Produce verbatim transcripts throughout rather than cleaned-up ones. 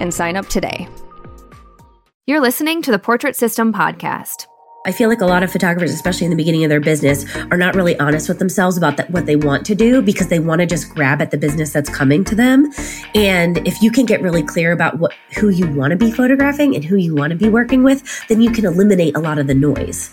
and sign up today. You're listening to the Portrait System podcast. I feel like a lot of photographers, especially in the beginning of their business, are not really honest with themselves about that, what they want to do, because they want to just grab at the business that's coming to them. And if you can get really clear about what who you want to be photographing and who you want to be working with, then you can eliminate a lot of the noise.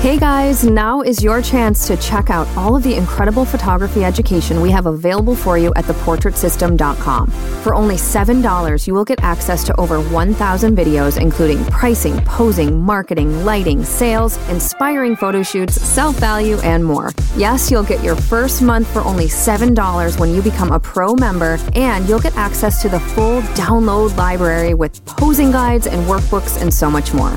Hey guys, now is your chance to check out all of the incredible photography education we have available for you at the portrait system dot com. For only seven dollars, you will get access to over one thousand videos, including pricing, posing, marketing, lighting, sales, inspiring photo shoots, self-value, and more. Yes, you'll get your first month for only seven dollars when you become a pro member, and you'll get access to the full download library with posing guides and workbooks and so much more.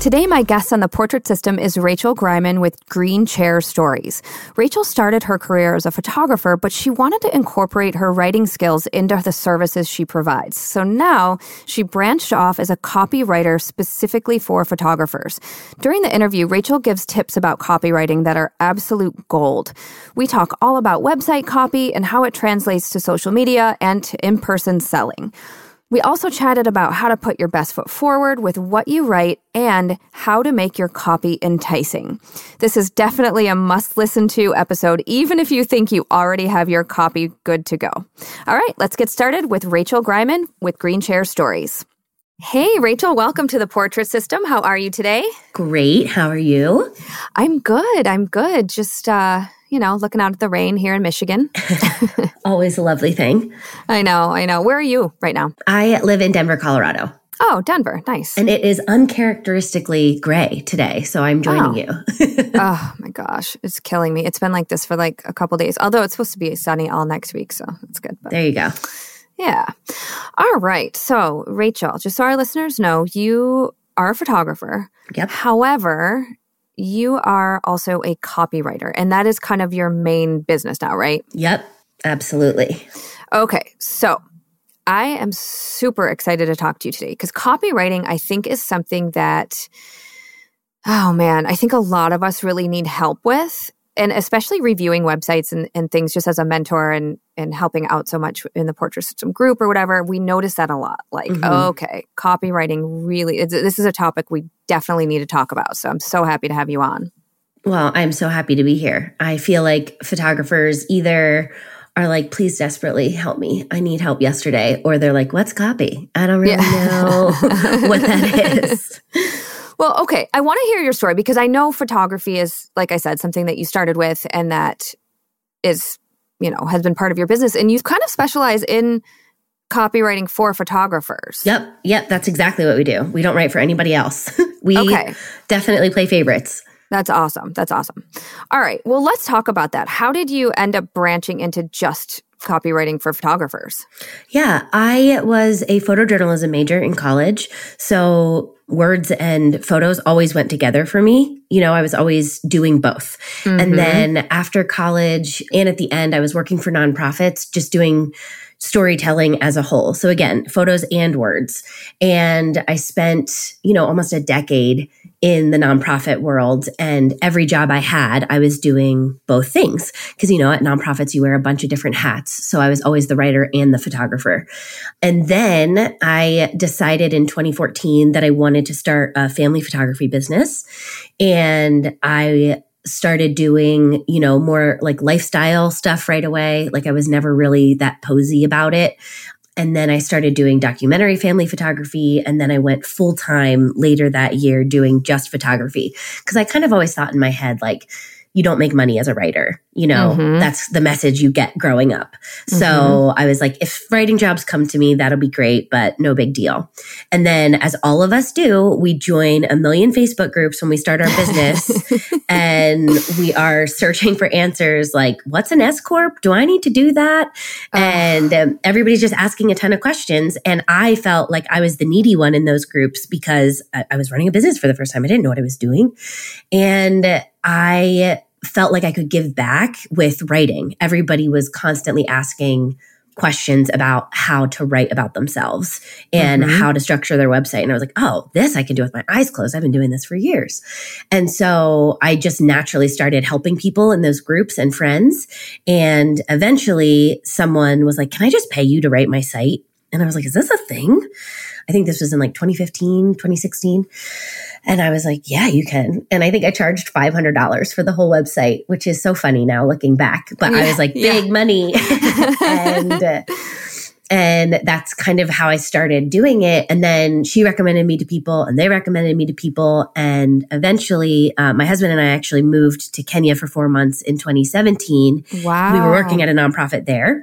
Today, my guest on The Portrait System is Rachel Greiman with Green Chair Stories. Rachel started her career as a photographer, but she wanted to incorporate her writing skills into the services she provides. So now she branched off as a copywriter specifically for photographers. During the interview, Rachel gives tips about copywriting that are absolute gold. We talk all about website copy and how it translates to social media and to in-person selling. We also chatted about how to put your best foot forward with what you write and how to make your copy enticing. This is definitely a must-listen to episode, even if you think you already have your copy good to go. All right, let's get started with Rachel Greiman with Green Chair Stories. Hey, Rachel, welcome to The Portrait System. How are you today? Great. How are you? I'm good. I'm good. Just, uh... you know, looking out at the rain here in Michigan. Always a lovely thing. I know, I know. Where are you right now? I live in Denver, Colorado. Oh, Denver. Nice. And it is uncharacteristically gray today, so I'm joining oh. you. Oh, my gosh. It's killing me. It's been like this for like a couple days, although it's supposed to be sunny all next week, so it's good. But there you go. Yeah. All right. So, Rachel, just so our listeners know, you are a photographer. Yep. However, you are also a copywriter, and that is kind of your main business now, right? Yep, absolutely. Okay, so I am super excited to talk to you today because copywriting, I think, is something that, oh man, I think a lot of us really need help with, and especially reviewing websites and, and things just as a mentor and, and helping out so much in the Portrait System group or whatever. We notice that a lot. Like, mm-hmm. okay, copywriting really, it's, this is a topic we definitely need to talk about. So I'm so happy to have you on. Well, I'm so happy to be here. I feel like photographers either are like, please desperately help me. I need help yesterday. Or they're like, what's copy? I don't really yeah. know what that is. Well, okay. I want to hear your story because I know photography is, like I said, something that you started with and that is, you know, has been part of your business. And you kind of specialize in copywriting for photographers. Yep. Yep. That's exactly what we do. We don't write for anybody else. We okay. definitely play favorites. That's awesome. That's awesome. All right. Well, let's talk about that. How did you end up branching into just copywriting for photographers? Yeah, I was a photojournalism major in college. So words and photos always went together for me. You know, I was always doing both. Mm-hmm. And then after college and at the end, I was working for nonprofits, just doing storytelling as a whole. So again, photos and words. And I spent, you know, almost a decade in the nonprofit world. And every job I had, I was doing both things. Because, you know, at nonprofits, you wear a bunch of different hats. So I was always the writer and the photographer. And then I decided in twenty fourteen that I wanted to start a family photography business. And I started doing, you know, more like lifestyle stuff right away. Like I was never really that posy about it. And then I started doing documentary family photography. And then I went full time later that year doing just photography. Cause I kind of always thought in my head, like, you don't make money as a writer. You know, mm-hmm. that's the message you get growing up. Mm-hmm. So I was like, if writing jobs come to me, that'll be great, but no big deal. And then as all of us do, we join a million Facebook groups when we start our business and we are searching for answers like, what's an S Corp? Do I need to do that? Oh. And um, everybody's just asking a ton of questions. And I felt like I was the needy one in those groups because I, I was running a business for the first time. I didn't know what I was doing. And I felt like I could give back with writing. Everybody was constantly asking questions about how to write about themselves and mm-hmm. how to structure their website. And I was like, oh, this I can do with my eyes closed. I've been doing this for years. And so I just naturally started helping people in those groups and friends. And eventually someone was like, can I just pay you to write my site? And I was like, is this a thing? I think this was in like twenty fifteen, twenty sixteen. And I was like, yeah, you can. And I think I charged five hundred dollars for the whole website, which is so funny now looking back. But yeah, I was like, big yeah. money. and uh, and that's kind of how I started doing it. And then she recommended me to people and they recommended me to people. And eventually uh, my husband and I actually moved to Kenya for four months in twenty seventeen. Wow. We were working at a nonprofit there.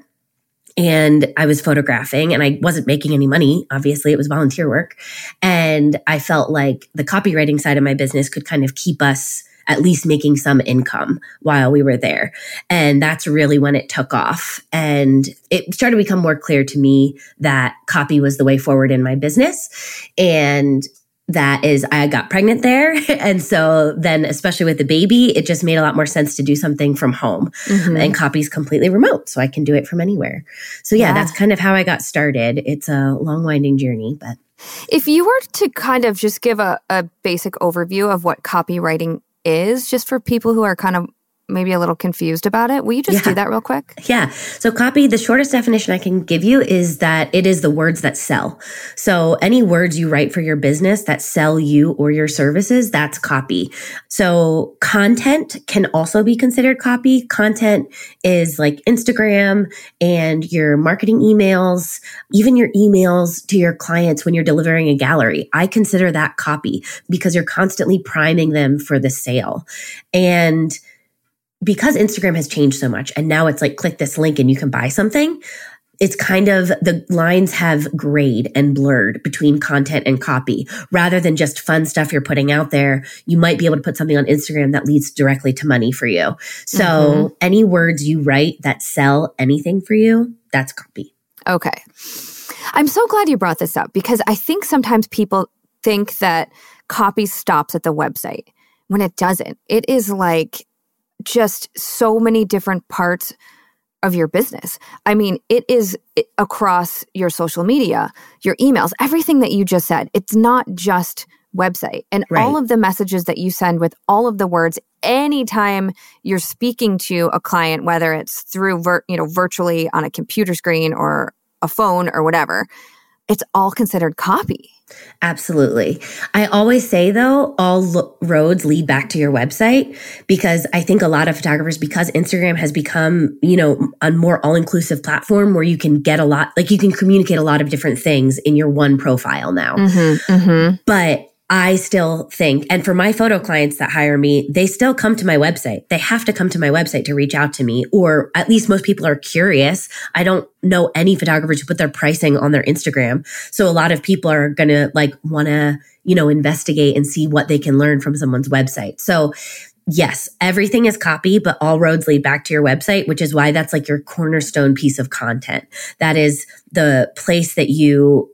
And I was photographing and I wasn't making any money. Obviously, it was volunteer work. And I felt like the copywriting side of my business could kind of keep us at least making some income while we were there. And that's really when it took off. And it started to become more clear to me that copy was the way forward in my business. And that is, I got pregnant there. And so then, especially with the baby, it just made a lot more sense to do something from home. Mm-hmm. And copy's completely remote, so I can do it from anywhere. So yeah, yeah, that's kind of how I got started. It's a long, winding journey. But if you were to kind of just give a, a basic overview of what copywriting is, just for people who are kind of maybe a little confused about it. Will you just yeah. do that real quick? Yeah. So copy, the shortest definition I can give you is that it is the words that sell. So any words you write for your business that sell you or your services, that's copy. So content can also be considered copy. Content is like Instagram and your marketing emails, even your emails to your clients when you're delivering a gallery. I consider that copy because you're constantly priming them for the sale. And because Instagram has changed so much and now it's like, click this link and you can buy something. It's kind of the lines have grayed and blurred between content and copy rather than just fun stuff you're putting out there. You might be able to put something on Instagram that leads directly to money for you. So mm-hmm. any words you write that sell anything for you, that's copy. Okay. I'm so glad you brought this up because I think sometimes people think that copy stops at the website when it doesn't. It is like just so many different parts of your business. I mean, it is across your social media, your emails, everything that you just said. It's not just website. And right. all of the messages that you send with all of the words, anytime you're speaking to a client, whether it's through, vir- you know, virtually on a computer screen or a phone or whatever, it's all considered copy. Absolutely. I always say, though, all lo- roads lead back to your website because I think a lot of photographers, because Instagram has become, you know, a more all-inclusive platform where you can get a lot, like you can communicate a lot of different things in your one profile now. Mm-hmm, mm-hmm. But I still think, and for my photo clients that hire me, they still come to my website. They have to come to my website to reach out to me, or at least most people are curious. I don't know any photographers who put their pricing on their Instagram. So a lot of people are going to like want to, you know, investigate and see what they can learn from someone's website. So yes, everything is copy, but all roads lead back to your website, which is why that's like your cornerstone piece of content. That is the place that you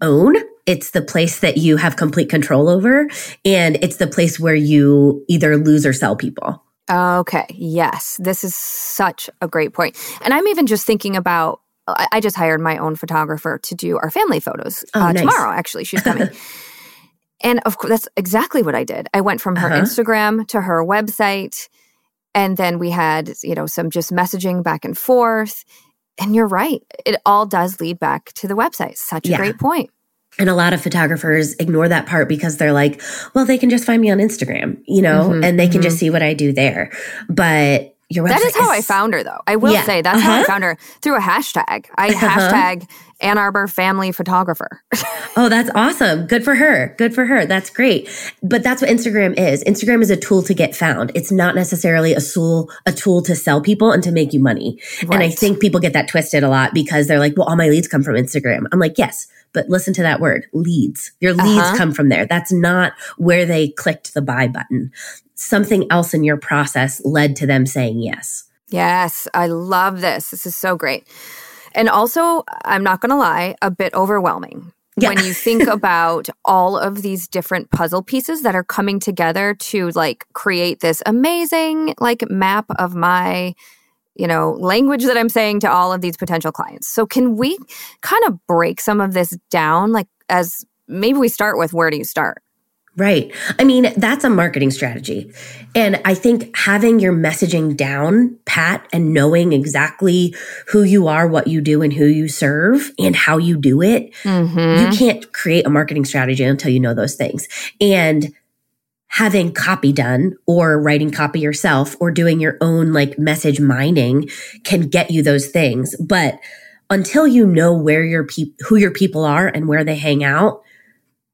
own. It's the place that you have complete control over, and it's the place where you either lose or sell people. Okay. Yes. This is such a great point. And I'm even just thinking about, I just hired my own photographer to do our family photos oh, uh, nice. tomorrow, actually. She's coming. And of course, that's exactly what I did. I went from her uh-huh. Instagram to her website, and then we had, you know, some just messaging back and forth. And you're right. It all does lead back to the website. Such a yeah. great point. And a lot of photographers ignore that part because they're like, well, they can just find me on Instagram, you know, mm-hmm, and they can mm-hmm. just see what I do there. But your website That is how is, I found her, though. I will yeah. say that's uh-huh. how I found her, through a hashtag. I uh-huh. hashtag Ann Arbor family photographer. Oh, that's awesome. Good for her. Good for her. That's great. But that's what Instagram is. Instagram is a tool to get found. It's not necessarily a tool, a tool to sell people and to make you money. Right. And I think people get that twisted a lot because they're like, well, all my leads come from Instagram. I'm like, yes, but listen to that word, leads. Your leads uh-huh. come from there. That's not where they clicked the buy button. Something else in your process led to them saying yes. Yes. I love this. This is so great. And also, I'm not going to lie, a bit overwhelming yeah. when you think about all of these different puzzle pieces that are coming together to like create this amazing like map of my, you know, language that I'm saying to all of these potential clients. So can we kind of break some of this down? Like, as maybe we start with, where do you start? Right. I mean, that's a marketing strategy. And I think having your messaging down pat and knowing exactly who you are, what you do, and who you serve, and how you do it, mm-hmm. you can't create a marketing strategy until you know those things. And having copy done or writing copy yourself or doing your own like message mining can get you those things. But until you know where your pe- who your people are and where they hang out,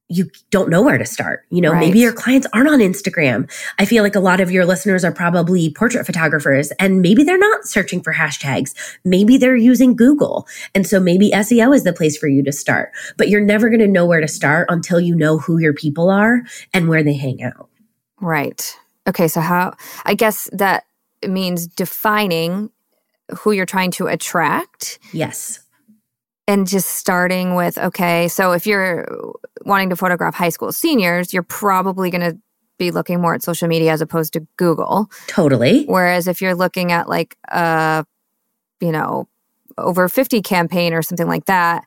you don't know where to start. You know, right. maybe your clients aren't on Instagram. I feel like a lot of your listeners are probably portrait photographers, and maybe they're not searching for hashtags. Maybe they're using Google. And so maybe S E O is the place for you to start, but you're never going to know where to start until you know who your people are and where they hang out. Right. Okay. So how, I guess that means defining who you're trying to attract. Yes. And just starting with, okay, so if you're wanting to photograph high school seniors, you're probably going to be looking more at social media as opposed to Google. Totally. Whereas if you're looking at like a, you know, over fifty campaign or something like that,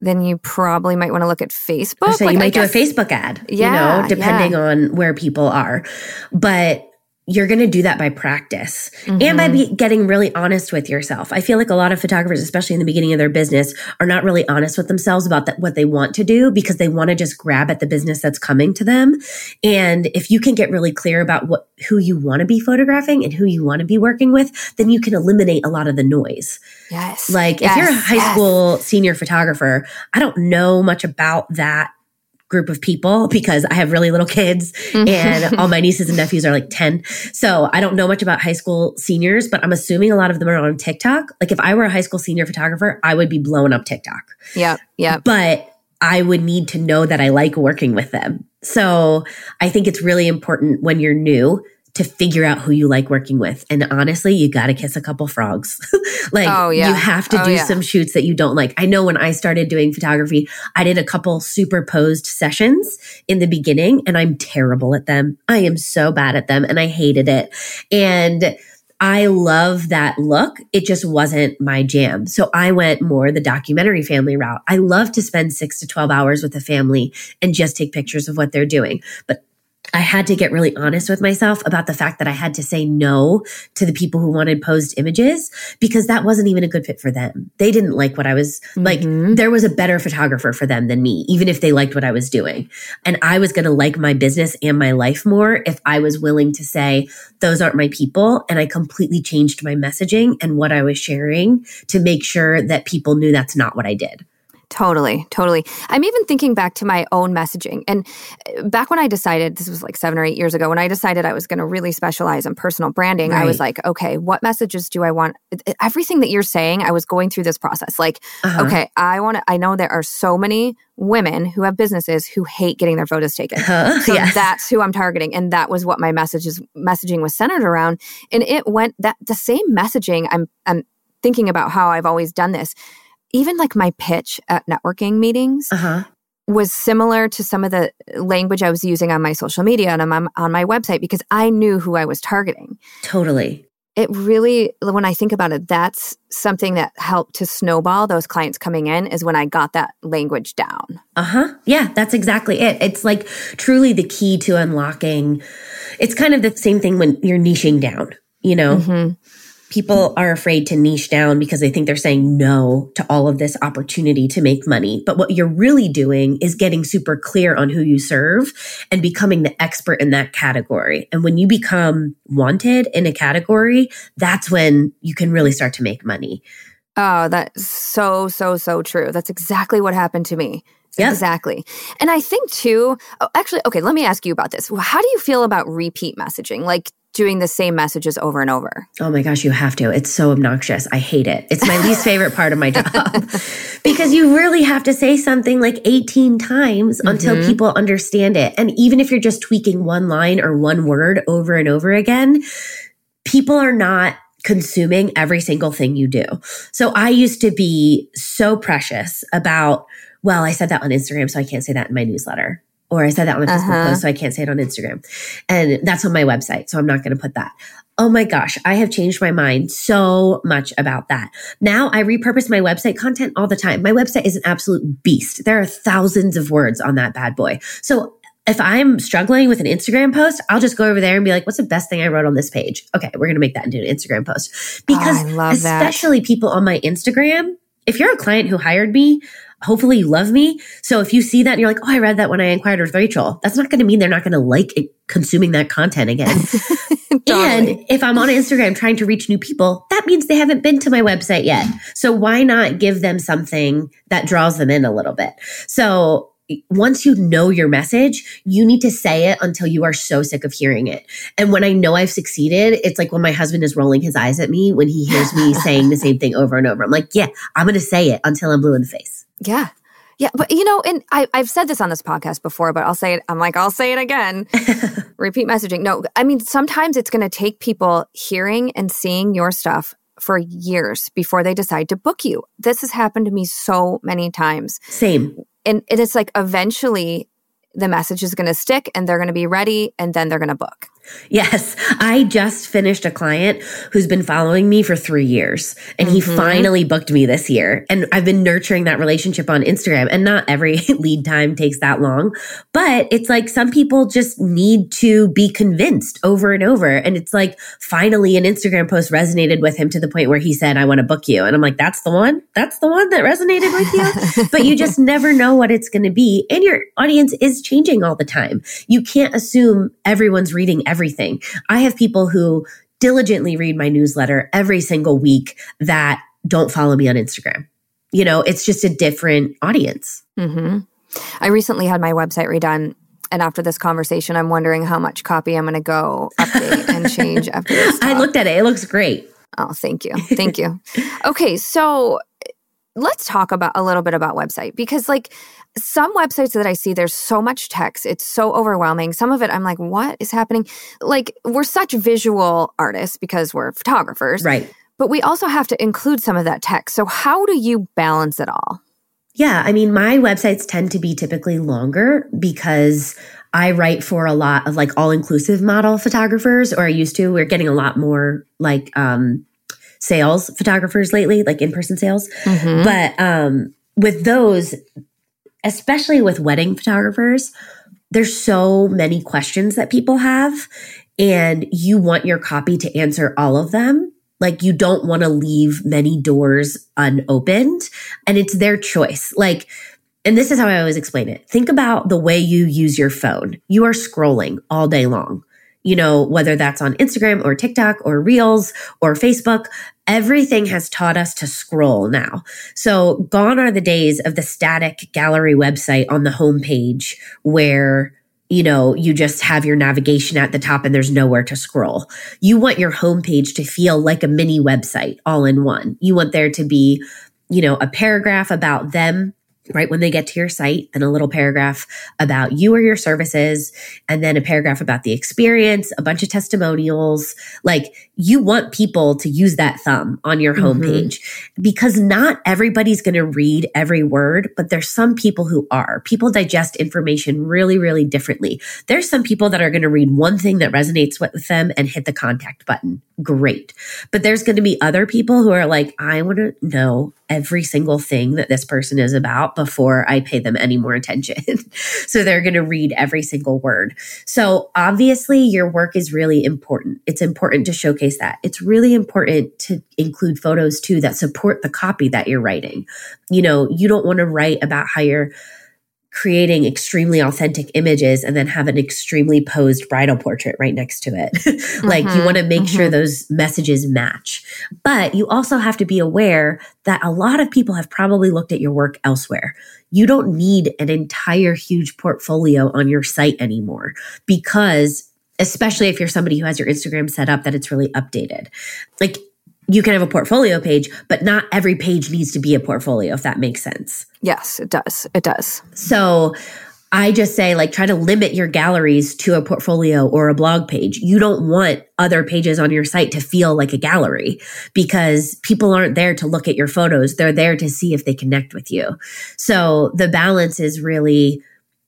then you probably might want to look at Facebook. So like, you might guess, do a Facebook ad, yeah, you know, depending yeah. on where people are. But you're going to do that by practice mm-hmm. and by be getting really honest with yourself. I feel like a lot of photographers, especially in the beginning of their business, are not really honest with themselves about that, what they want to do, because they want to just grab at the business that's coming to them. And if you can get really clear about what who you want to be photographing and who you want to be working with, then you can eliminate a lot of the noise. Yes. Like yes. if you're a high yes. school senior photographer, I don't know much about that group of people because I have really little kids and all my nieces and nephews are like ten. So I don't know much about high school seniors, but I'm assuming a lot of them are on TikTok. Like if I were a high school senior photographer, I would be blowing up TikTok. Yeah. Yeah. But I would need to know that I like working with them. So I think it's really important when you're new to figure out who you like working with. And honestly, you got to kiss a couple frogs. Like oh, yeah. you have to oh, do yeah. some shoots that you don't like. I know when I started doing photography, I did a couple superposed sessions in the beginning, and I'm terrible at them. I am so bad at them, and I hated it. And I love that look. It just wasn't my jam. So I went more the documentary family route. I love to spend six to twelve hours with a family and just take pictures of what they're doing. But I had to get really honest with myself about the fact that I had to say no to the people who wanted posed images because that wasn't even a good fit for them. They didn't like what I was, mm-hmm. like there was a better photographer for them than me, even if they liked what I was doing. And I was going to like my business and my life more if I was willing to say, those aren't my people. And I completely changed my messaging and what I was sharing to make sure that people knew that's not what I did. Totally, totally. I'm even thinking back to my own messaging. And back when I decided, this was like seven or eight years ago, when I decided I was going to really specialize in personal branding, right. I was like, okay, what messages do I want? Everything that you're saying, I was going through this process. Like, uh-huh. okay, I want to, I know there are so many women who have businesses who hate getting their photos taken. Huh? So yes. that's who I'm targeting. And that was what my messages, messaging was centered around. And it went that the same messaging, I'm, I'm thinking about how I've always done this. Even like my pitch at networking meetings uh-huh. was similar to some of the language I was using on my social media and on, on my website because I knew who I was targeting. Totally. It really, when I think about it, that's something that helped to snowball those clients coming in is when I got that language down. Uh-huh. Yeah, that's exactly it. It's like truly the key to unlocking. It's kind of the same thing when you're niching down, you know? Mm-hmm. People are afraid to niche down because they think they're saying no to all of this opportunity to make money. But what you're really doing is getting super clear on who you serve and becoming the expert in that category. And when you become wanted in a category, that's when you can really start to make money. Oh, that's so, so, so true. That's exactly what happened to me. Yeah. Exactly. And I think too, oh, actually, okay, let me ask you about this. How do you feel about repeat messaging? Like, doing the same messages over and over. Oh my gosh, you have to. It's so obnoxious. I hate it. It's my least favorite part of my job because you really have to say something like eighteen times mm-hmm. until people understand it. And even if you're just tweaking one line or one word over and over again, people are not consuming every single thing you do. So I used to be so precious about, well, I said that on Instagram, so I can't say that in my newsletter. Or I said that on a Facebook uh-huh. post, so I can't say it on Instagram. And that's on my website, so I'm not going to put that. Oh my gosh, I have changed my mind so much about that. Now I repurpose my website content all the time. My website is an absolute beast. There are thousands of words on that bad boy. So if I'm struggling with an Instagram post, I'll just go over there and be like, what's the best thing I wrote on this page? Okay, we're going to make that into an Instagram post. Because oh, I love especially that. People on my Instagram, if you're a client who hired me, hopefully you love me. So if you see that and you're like, oh, I read that when I inquired with Rachel, that's not going to mean they're not going to like it, consuming that content again. Totally. And if I'm on Instagram trying to reach new people, that means they haven't been to my website yet. So why not give them something that draws them in a little bit? So once you know your message, you need to say it until you are so sick of hearing it. And when I know I've succeeded, it's like when my husband is rolling his eyes at me when he hears me saying the same thing over and over. I'm like, yeah, I'm going to say it until I'm blue in the face. Yeah. Yeah. But, you know, and I, I've said this on this podcast before, but I'll say it. I'm like, I'll say it again. Repeat messaging. No, I mean, sometimes it's going to take people hearing and seeing your stuff for years before they decide to book you. This has happened to me so many times. Same. And it's like eventually the message is going to stick and they're going to be ready and then they're going to book. Yes. I just finished a client who's been following me for three years and mm-hmm. he finally booked me this year. And I've been nurturing that relationship on Instagram, and not every lead time takes that long, but it's like some people just need to be convinced over and over. And it's like finally an Instagram post resonated with him to the point where he said, I want to book you. And I'm like, that's the one, that's the one that resonated with you. But you just never know what it's going to be. And your audience is changing all the time. You can't assume everyone's reading everything. Everything. I have people who diligently read my newsletter every single week that don't follow me on Instagram. You know, it's just a different audience. Mm-hmm. I recently had my website redone. And after this conversation, I'm wondering how much copy I'm going to go update and change after this talk. I looked at it. It looks great. Oh, thank you. Thank you. Okay. So let's talk about a little bit about website, because like some websites that I see, there's so much text. It's so overwhelming. Some of it, I'm like, what is happening? Like, we're such visual artists because we're photographers. Right. But we also have to include some of that text. So how do you balance it all? Yeah. I mean, my websites tend to be typically longer because I write for a lot of like all-inclusive model photographers, or I used to. We're getting a lot more like um, sales photographers lately, like in-person sales. Mm-hmm. But um, with those... especially with wedding photographers, there's so many questions that people have, and you want your copy to answer all of them. Like, you don't want to leave many doors unopened, and it's their choice. Like, and this is how I always explain it. Think about the way you use your phone. You are scrolling all day long. you know, whether that's on Instagram or TikTok or Reels or Facebook, everything has taught us to scroll now. So gone are the days of the static gallery website on the homepage where, you know, you just have your navigation at the top and there's nowhere to scroll. You want your homepage to feel like a mini website all in one. You want there to be, you know, a paragraph about them right when they get to your site, and a little paragraph about you or your services, and then a paragraph about the experience, a bunch of testimonials. Like, you want people to use that thumb on your homepage, mm-hmm. because not everybody's going to read every word, but there's some people who are. People digest information really, really differently. There's some people that are going to read one thing that resonates with them and hit the contact button. Great. But there's going to be other people who are like, I want to know every single thing that this person is about before I pay them any more attention. So they're going to read every single word. So obviously your work is really important. It's important to showcase that. It's really important to include photos too that support the copy that you're writing. You know, you don't want to write about how you're creating extremely authentic images and then have an extremely posed bridal portrait right next to it. Like, mm-hmm, you want to make mm-hmm. sure those messages match. But you also have to be aware that a lot of people have probably looked at your work elsewhere. You don't need an entire huge portfolio on your site anymore, because especially if you're somebody who has your Instagram set up that it's really updated. Like, you can have a portfolio page, but not every page needs to be a portfolio, if that makes sense. Yes, it does. It does. So I just say, like, try to limit your galleries to a portfolio or a blog page. You don't want other pages on your site to feel like a gallery, because people aren't there to look at your photos. They're there to see if they connect with you. So the balance is really,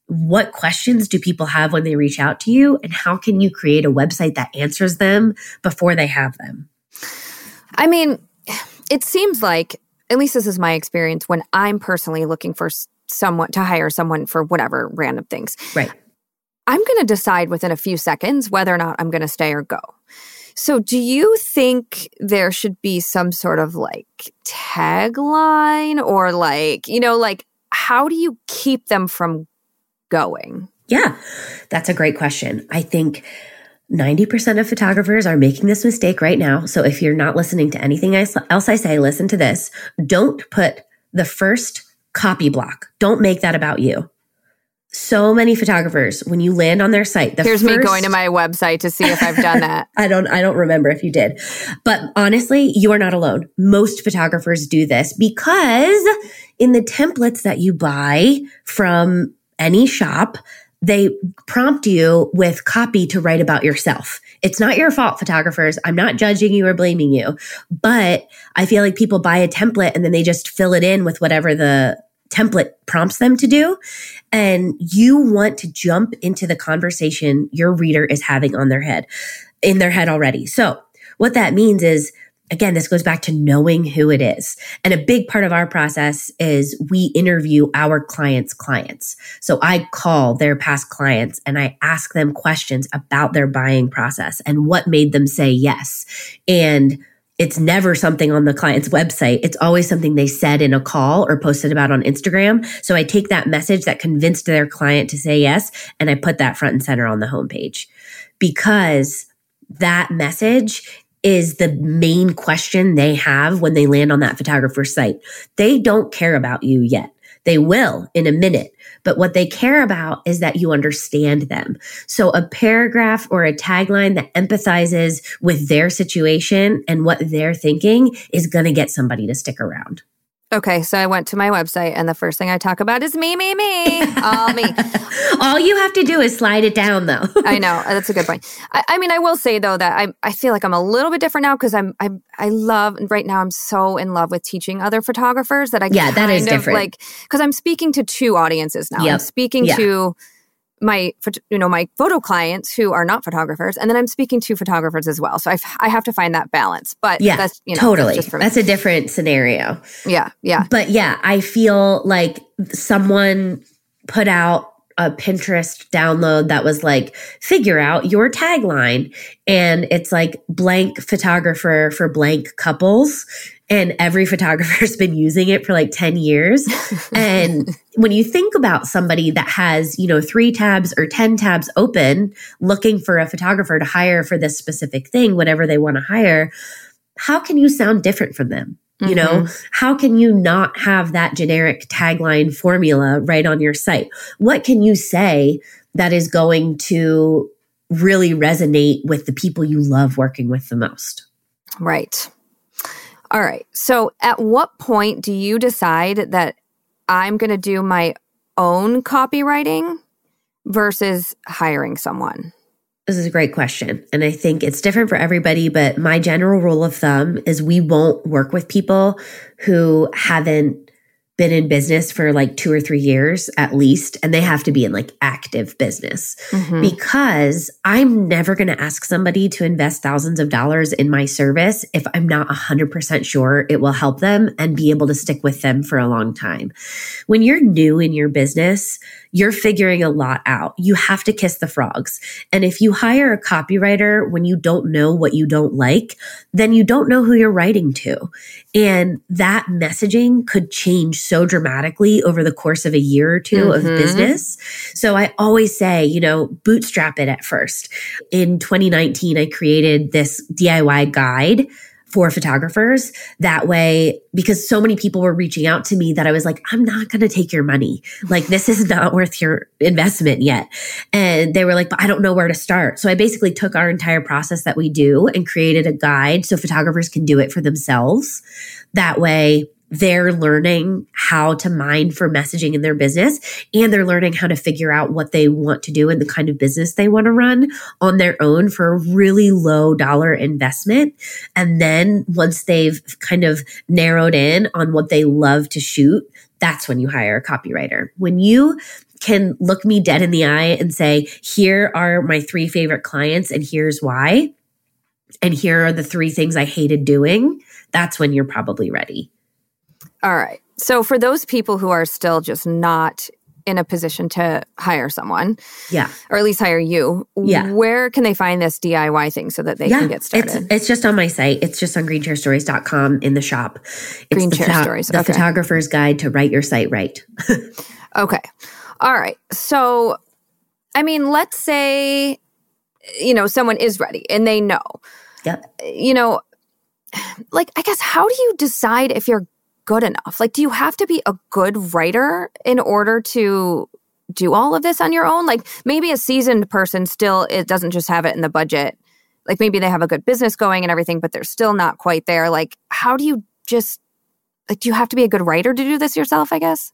what questions do people have when they reach out to you, and how can you create a website that answers them before they have them? I mean, it seems like, at least this is my experience when I'm personally looking for someone to hire someone for whatever random things. Right. I'm going to decide within a few seconds whether or not I'm going to stay or go. So do you think there should be some sort of like tagline, or like, you know, like, how do you keep them from going? Yeah, that's a great question. I think ninety percent of photographers are making this mistake right now. So if you're not listening to anything else I say, listen to this. Don't put the first copy block. Don't make that about you. So many photographers, when you land on their site, the Here's first, me going to my website to see if I've done that. I don't I don't remember if you did. But honestly, you are not alone. Most photographers do this because in the templates that you buy from any shop, they prompt you with copy to write about yourself. It's not your fault, photographers. I'm not judging you or blaming you. But I feel like people buy a template and then they just fill it in with whatever the template prompts them to do. And you want to jump into the conversation your reader is having on their head, in their head already. So what that means is, again, this goes back to knowing who it is. And a big part of our process is we interview our clients' clients. So I call their past clients and I ask them questions about their buying process and what made them say yes. And it's never something on the client's website. It's always something they said in a call or posted about on Instagram. So I take that message that convinced their client to say yes, and I put that front and center on the homepage, because that message is the main question they have when they land on that photographer's site. They don't care about you yet. They will in a minute. But what they care about is that you understand them. So a paragraph or a tagline that empathizes with their situation and what they're thinking is going to get somebody to stick around. Okay, so I went to my website and the first thing I talk about is me, me, me, all me. All you have to do is slide it down, though. I know, that's a good point. I, I mean, I will say though that I I feel like I'm a little bit different now, because I'm I I love right now. I'm so in love with teaching other photographers that I yeah, kind that is of different. Like, because I'm speaking to two audiences now. Yep. I'm speaking yeah. to my you know my photo clients who are not photographers, and then I'm speaking to photographers as well. So I I have to find that balance. But yeah, that's, you know, totally. That's, just for me. That's a different scenario. Yeah, yeah. But yeah, I feel like someone put out a Pinterest download that was like, figure out your tagline. And it's like blank photographer for blank couples. And every photographer's been using it for like ten years. And when you think about somebody that has, you know, three tabs or ten tabs open, looking for a photographer to hire for this specific thing, whatever they want to hire, how can you sound different from them? You know, mm-hmm. how can you not have that generic tagline formula right on your site? What can you say that is going to really resonate with the people you love working with the most? Right. All right. So at what point do you decide that I'm going to do my own copywriting versus hiring someone? This is a great question. And I think it's different for everybody, but my general rule of thumb is we won't work with people who haven't been in business for like two or three years at least. And they have to be in like active business mm-hmm. because I'm never going to ask somebody to invest thousands of dollars in my service if I'm not one hundred percent sure it will help them and be able to stick with them for a long time. When you're new in your business, you're figuring a lot out. You have to kiss the frogs. And if you hire a copywriter when you don't know what you don't like, then you don't know who you're writing to. And that messaging could change so dramatically over the course of a year or two mm-hmm. of business. So I always say, you know, bootstrap it at first. In twenty nineteen, I created this D I Y guide for photographers. That way, because so many people were reaching out to me that I was like, I'm not going to take your money. Like, this is not worth your investment yet. And they were like, but I don't know where to start. So I basically took our entire process that we do and created a guide so photographers can do it for themselves. That way, they're learning how to mine for messaging in their business, and they're learning how to figure out what they want to do and the kind of business they want to run on their own for a really low dollar investment. And then once they've kind of narrowed in on what they love to shoot, that's when you hire a copywriter. When you can look me dead in the eye and say, here are my three favorite clients and here's why, and here are the three things I hated doing, that's when you're probably ready. All right. So for those people who are still just not in a position to hire someone, yeah, or at least hire you, yeah. where can they find this D I Y thing so that they yeah, can get started? It's, it's just on my site. It's just on green chair stories dot com in the shop. It's Green the Chair pho- Stories. The okay. Photographer's Guide to Write Your Site Right. Okay. All right. So, I mean, let's say, you know, someone is ready and they know. Yep. You know, like, I guess, how do you decide if you're good enough? Like, do you have to be a good writer in order to do all of this on your own? Like, maybe a seasoned person still, it doesn't just have it in the budget. Like, maybe they have a good business going and everything, but they're still not quite there. Like, how do you just, like, do you have to be a good writer to do this yourself, I guess?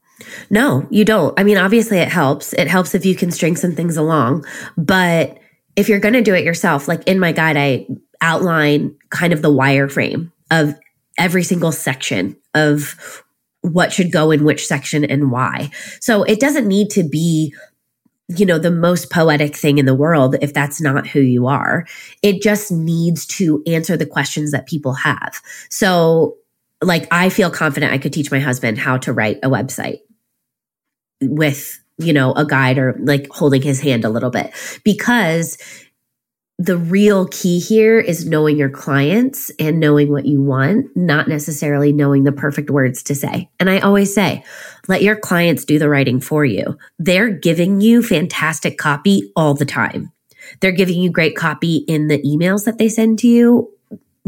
No, you don't. I mean, obviously it helps. It helps if you can string some things along, but if you're going to do it yourself, like in my guide, I outline kind of the wireframe of every single section of what should go in which section and why. So it doesn't need to be, you know, the most poetic thing in the world if that's not who you are. It just needs to answer the questions that people have. So, like, I feel confident I could teach my husband how to write a website with, you know, a guide or like holding his hand a little bit, because the real key here is knowing your clients and knowing what you want, not necessarily knowing the perfect words to say. And I always say, let your clients do the writing for you. They're giving you fantastic copy all the time. They're giving you great copy in the emails that they send to you.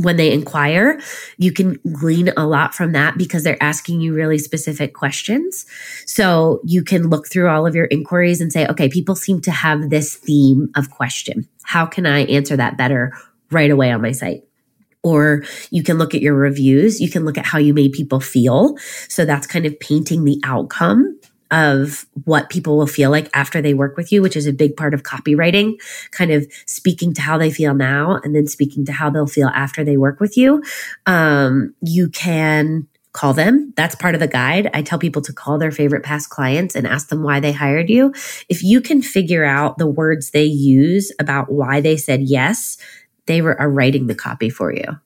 When they inquire, you can glean a lot from that because they're asking you really specific questions. So you can look through all of your inquiries and say, okay, people seem to have this theme of question. How can I answer that better right away on my site? Or you can look at your reviews. You can look at how you made people feel. So that's kind of painting the outcome of what people will feel like after they work with you, which is a big part of copywriting, kind of speaking to how they feel now and then speaking to how they'll feel after they work with you. Um, you can call them. That's part of the guide. I tell people to call their favorite past clients and ask them why they hired you. If you can figure out the words they use about why they said yes, they were, are writing the copy for you.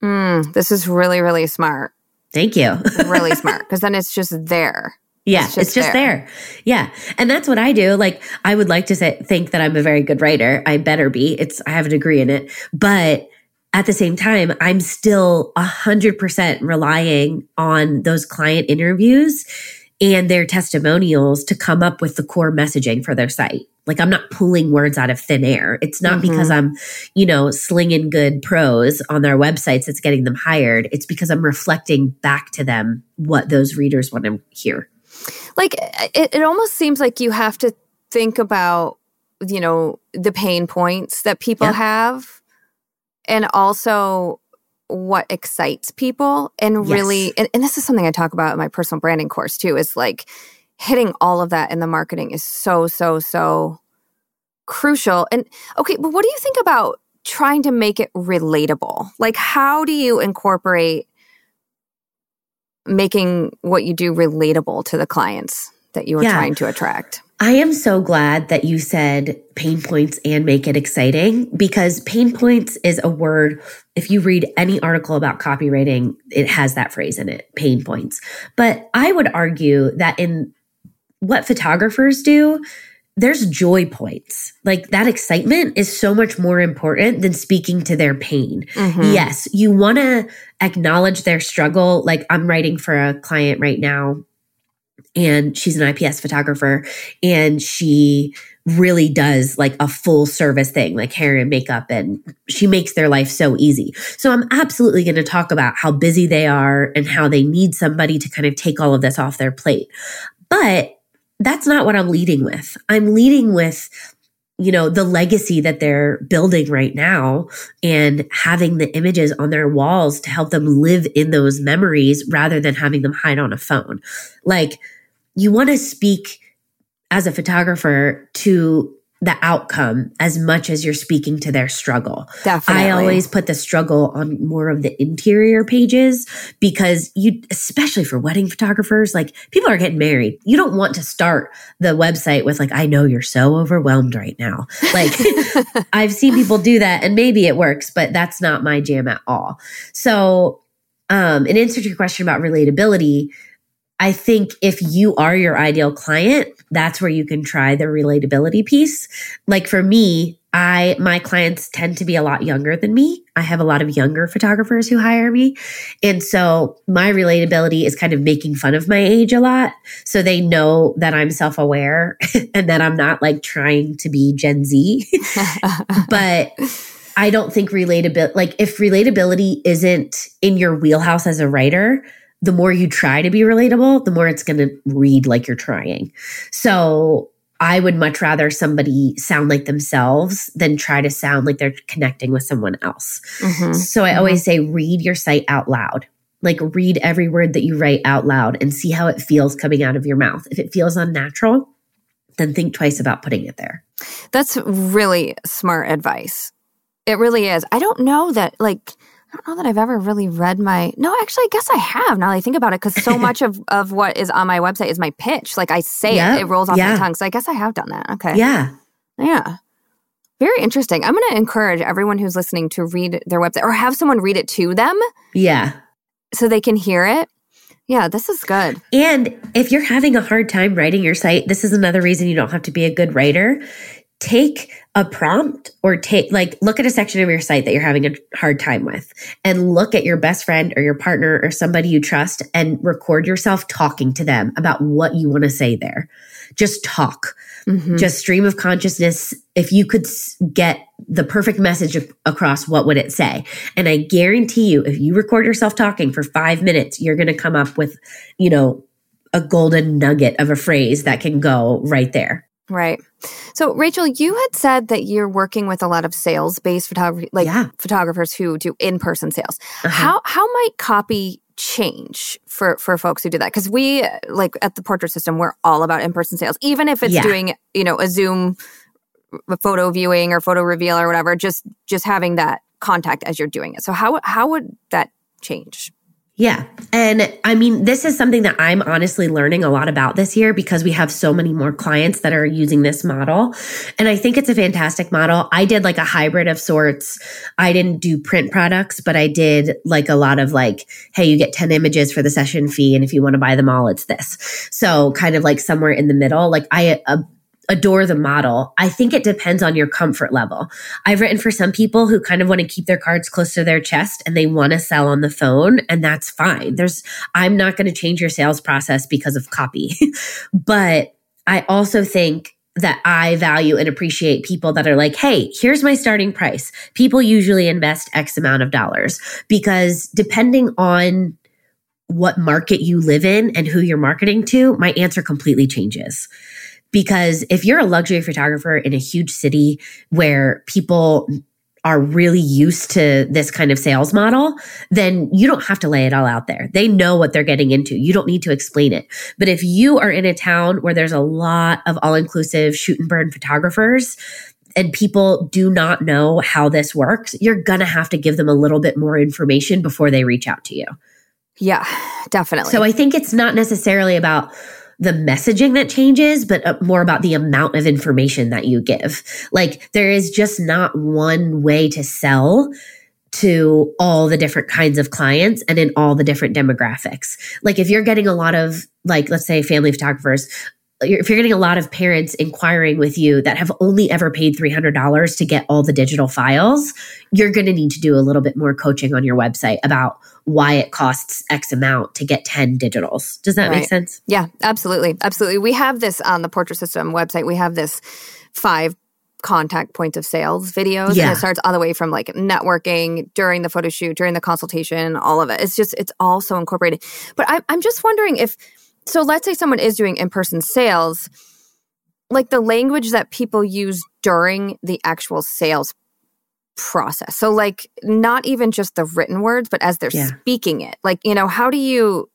Mm, this is really, really smart. Thank you. Really smart, because then it's just there. Yeah, it's just, it's just there. there. Yeah. And that's what I do. Like, I would like to say, think that I'm a very good writer. I better be. It's, I have a degree in it. But at the same time, I'm still one hundred percent relying on those client interviews and their testimonials to come up with the core messaging for their site. Like, I'm not pulling words out of thin air. It's not mm-hmm. because I'm, you know, slinging good prose on their websites that's getting them hired. It's because I'm reflecting back to them what those readers want to hear. Like, it, it almost seems like you have to think about, you know, the pain points that people yeah. have and also what excites people. And yes. really, and, and this is something I talk about in my personal branding course too, is like hitting all of that in the marketing is so, so, so crucial. And okay, but what do you think about trying to make it relatable? Like, how do you incorporate making what you do relatable to the clients that you are yeah. trying to attract? I am so glad that you said pain points and make it exciting, because pain points is a word. If you read any article about copywriting, it has that phrase in it, pain points. But I would argue that in what photographers do, there's joy points. Like, that excitement is so much more important than speaking to their pain. Mm-hmm. Yes, you want to acknowledge their struggle. Like, I'm writing for a client right now, and she's an I P S photographer, and she really does like a full service thing, like hair and makeup, and she makes their life so easy. So I'm absolutely going to talk about how busy they are and how they need somebody to kind of take all of this off their plate. But that's not what I'm leading with. I'm leading with, you know, the legacy that they're building right now and having the images on their walls to help them live in those memories rather than having them hide on a phone. Like, you want to speak as a photographer to the outcome as much as you're speaking to their struggle. Definitely. I always put the struggle on more of the interior pages, because you, especially for wedding photographers, like, people are getting married. You don't want to start the website with like, I know you're so overwhelmed right now. Like, I've seen people do that, and maybe it works, but that's not my jam at all. So, um, in answer to your question about relatability, I think if you are your ideal client, that's where you can try the relatability piece. Like, for me, I my clients tend to be a lot younger than me. I have a lot of younger photographers who hire me. And so my relatability is kind of making fun of my age a lot. So they know that I'm self-aware and that I'm not like trying to be Gen Z. But I don't think relatability, like if relatability isn't in your wheelhouse as a writer, the more you try to be relatable, the more it's going to read like you're trying. So I would much rather somebody sound like themselves than try to sound like they're connecting with someone else. Mm-hmm. So I mm-hmm. always say, read your site out loud. Like, read every word that you write out loud and see how it feels coming out of your mouth. If it feels unnatural, then think twice about putting it there. That's really smart advice. It really is. I don't know that, like... I don't know that I've ever really read my... No, actually, I guess I have, now that I think about it, because so much of, of what is on my website is my pitch. Like, I say yeah, it, it rolls off yeah. my tongue. So I guess I have done that. Okay. Yeah. Yeah. Very interesting. I'm going to encourage everyone who's listening to read their website or have someone read it to them. Yeah. So they can hear it. Yeah, this is good. And if you're having a hard time writing your site, this is another reason you don't have to be a good writer. Take a prompt or take, like, look at a section of your site that you're having a hard time with, and look at your best friend or your partner or somebody you trust and record yourself talking to them about what you want to say there. Just talk, mm-hmm. just stream of consciousness. If you could get the perfect message across, what would it say? And I guarantee you, if you record yourself talking for five minutes, you're going to come up with, you know, a golden nugget of a phrase that can go right there. Right. So, Rachel, you had said that you're working with a lot of sales-based photography, like yeah. photographers who do in-person sales. Uh-huh. How how might copy change for, for folks who do that? Because we, like at The Portrait System, we're all about in-person sales, even if it's yeah. doing, you know, a Zoom photo viewing or photo reveal or whatever. Just just having that contact as you're doing it. So, how how would that change? Yeah. And I mean, this is something that I'm honestly learning a lot about this year because we have so many more clients that are using this model. And I think it's a fantastic model. I did like a hybrid of sorts. I didn't do print products, but I did like a lot of like, hey, you get ten images for the session fee. And if you want to buy them all, it's this. So kind of like somewhere in the middle, like I uh, adore the model. I think it depends on your comfort level. I've written for some people who kind of want to keep their cards close to their chest and they want to sell on the phone, and that's fine. There's, I'm not going to change your sales process because of copy. But I also think that I value and appreciate people that are like, hey, here's my starting price. People usually invest X amount of dollars because depending on what market you live in and who you're marketing to, my answer completely changes. Because if you're a luxury photographer in a huge city where people are really used to this kind of sales model, then you don't have to lay it all out there. They know what they're getting into. You don't need to explain it. But if you are in a town where there's a lot of all-inclusive shoot and burn photographers and people do not know how this works, you're going to have to give them a little bit more information before they reach out to you. Yeah, definitely. So I think it's not necessarily about the messaging that changes, but more about the amount of information that you give. Like there is just not one way to sell to all the different kinds of clients and in all the different demographics. Like if you're getting a lot of like, let's say family photographers, if you're getting a lot of parents inquiring with you that have only ever paid three hundred dollars to get all the digital files, you're going to need to do a little bit more coaching on your website about why it costs X amount to get ten digitals. Does that right. make sense? Yeah, absolutely. Absolutely. We have this on the Portrait System website. We have this five contact points of sales videos. Yeah. And it starts all the way from like networking, during the photo shoot, during the consultation, all of it. It's just, it's all so incorporated. But I, I'm just wondering if... So let's say someone is doing in-person sales, like the language that people use during the actual sales process. So like not even just the written words, but as they're yeah. speaking it. Like, you know, how do you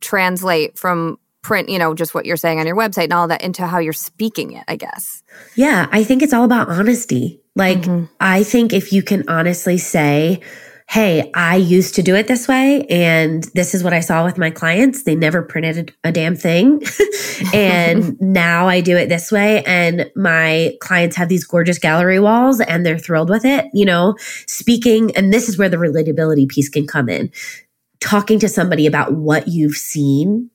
translate from print, you know, just what you're saying on your website and all that into how you're speaking it, I guess? Yeah, I think it's all about honesty. Like mm-hmm. I think if you can honestly say, hey, I used to do it this way, and this is what I saw with my clients. They never printed a damn thing. And now I do it this way, and my clients have these gorgeous gallery walls, and they're thrilled with it. You know, speaking, and this is where the relatability piece can come in. Talking to somebody about what you've seen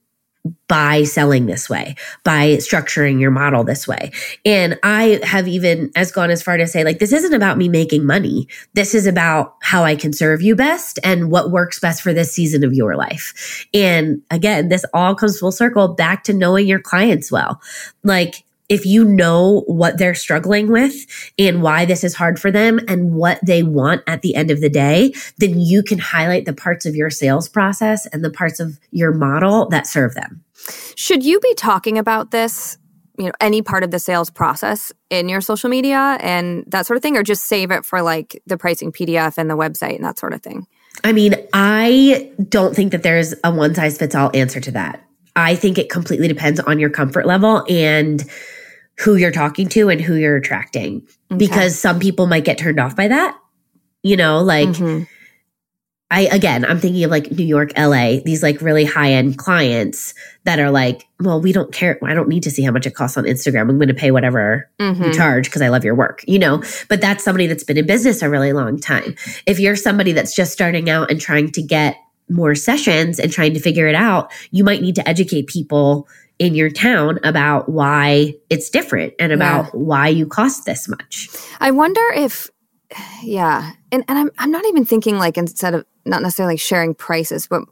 by selling this way, by structuring your model this way. And I have even as gone as far to say, like, this isn't about me making money. This is about how I can serve you best and what works best for this season of your life. And again, this all comes full circle back to knowing your clients well. Like, if you know what they're struggling with and why this is hard for them and what they want at the end of the day, then you can highlight the parts of your sales process and the parts of your model that serve them. Should you be talking about this, you know, any part of the sales process in your social media and that sort of thing, or just save it for like the pricing P D F and the website and that sort of thing? I mean, I don't think that there's a one-size-fits-all answer to that. I think it completely depends on your comfort level and who you're talking to and who you're attracting. Okay. Because some people might get turned off by that. You know, like, mm-hmm. I, again, I'm thinking of like New York, L A, these like really high-end clients that are like, well, we don't care. I don't need to see how much it costs on Instagram. I'm going to pay whatever mm-hmm. you charge because I love your work, you know? But that's somebody that's been in business a really long time. If you're somebody that's just starting out and trying to get more sessions and trying to figure it out, you might need to educate people in your town about why it's different and about yeah. why you cost this much. I wonder if, yeah, and, and I'm I'm not even thinking like instead of not necessarily sharing prices, but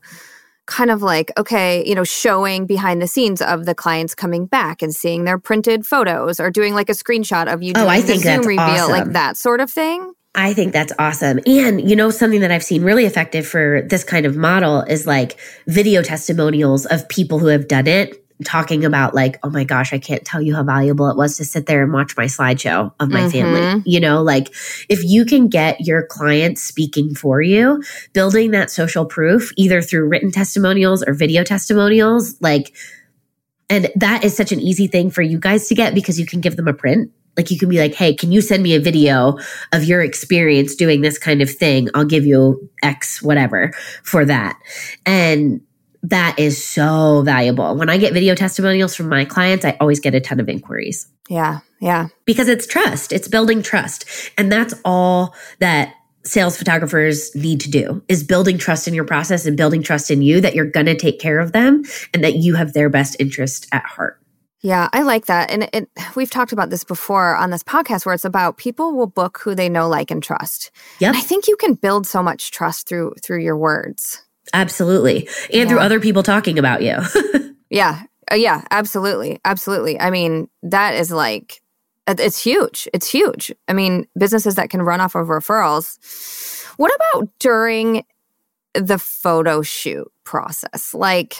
kind of like, okay, you know, showing behind the scenes of the clients coming back and seeing their printed photos or doing like a screenshot of you doing oh, I the think Zoom that's reveal, awesome. Like that sort of thing. I think that's awesome. And, you know, something that I've seen really effective for this kind of model is like video testimonials of people who have done it, talking about like, oh my gosh, I can't tell you how valuable it was to sit there and watch my slideshow of my mm-hmm. family. You know, like if you can get your clients speaking for you, building that social proof, either through written testimonials or video testimonials, like, and that is such an easy thing for you guys to get because you can give them a print. Like you can be like, hey, can you send me a video of your experience doing this kind of thing? I'll give you X whatever for that. And that is so valuable. When I get video testimonials from my clients, I always get a ton of inquiries. Yeah, yeah. Because it's trust. It's building trust. And that's all that sales photographers need to do is building trust in your process and building trust in you that you're going to take care of them and that you have their best interest at heart. Yeah, I like that. And it, we've talked about this before on this podcast where it's about people will book who they know, like, and trust. Yep. And I think you can build so much trust through through your words. Absolutely. And yeah. through other people talking about you. yeah. Uh, yeah, absolutely. Absolutely. I mean, that is like, it's huge. It's huge. I mean, businesses that can run off of referrals. What about during the photo shoot process? Like,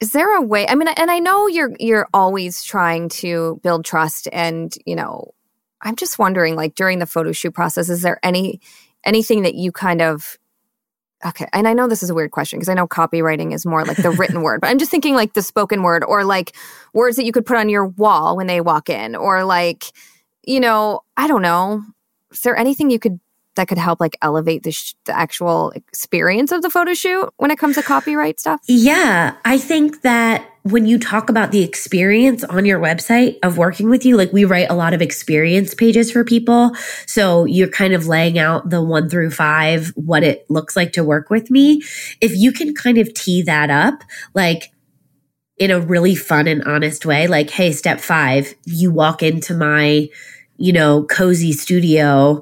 is there a way, I mean, and I know you're you're always trying to build trust and, you know, I'm just wondering, like, during the photo shoot process, is there any anything that you kind of, okay, and I know this is a weird question because I know copywriting is more like the written word, but I'm just thinking like the spoken word or like words that you could put on your wall when they walk in or like, you know, I don't know. Is there anything you could that could help like elevate the, sh- the actual experience of the photo shoot when it comes to copyright stuff? Yeah. I think that when you talk about the experience on your website of working with you, like we write a lot of experience pages for people. So you're kind of laying out the one through five, what it looks like to work with me. If you can kind of tee that up, like in a really fun and honest way, like, hey, step five, you walk into my, you know, cozy studio,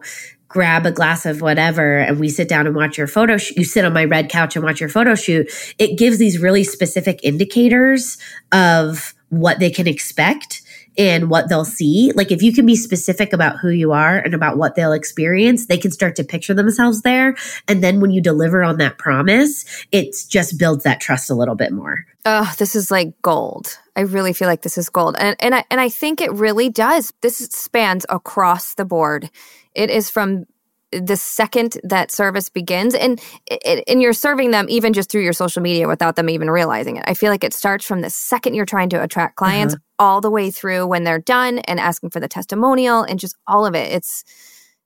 grab a glass of whatever, and we sit down and watch your photo shoot. You sit on my red couch and watch your photo shoot. It gives these really specific indicators of what they can expect and what they'll see. Like if you can be specific about who you are and about what they'll experience, they can start to picture themselves there. And then when you deliver on that promise, it just builds that trust a little bit more. Oh, this is like gold. I really feel like this is gold. And and I, and I think it really does. This spans across the board. It is from the second that service begins. And, it, and you're serving them even just through your social media without them even realizing it. I feel like it starts from the second you're trying to attract clients uh-huh. all the way through when they're done and asking for the testimonial and just all of it. It's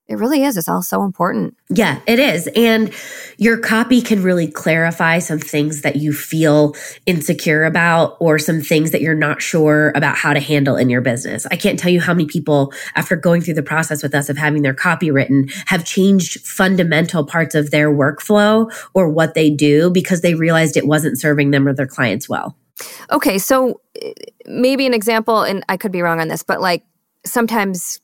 It really is. It's all so important. Yeah, it is. And your copy can really clarify some things that you feel insecure about or some things that you're not sure about how to handle in your business. I can't tell you how many people, after going through the process with us of having their copy written, have changed fundamental parts of their workflow or what they do because they realized it wasn't serving them or their clients well. Okay, so maybe an example, and I could be wrong on this, but like sometimes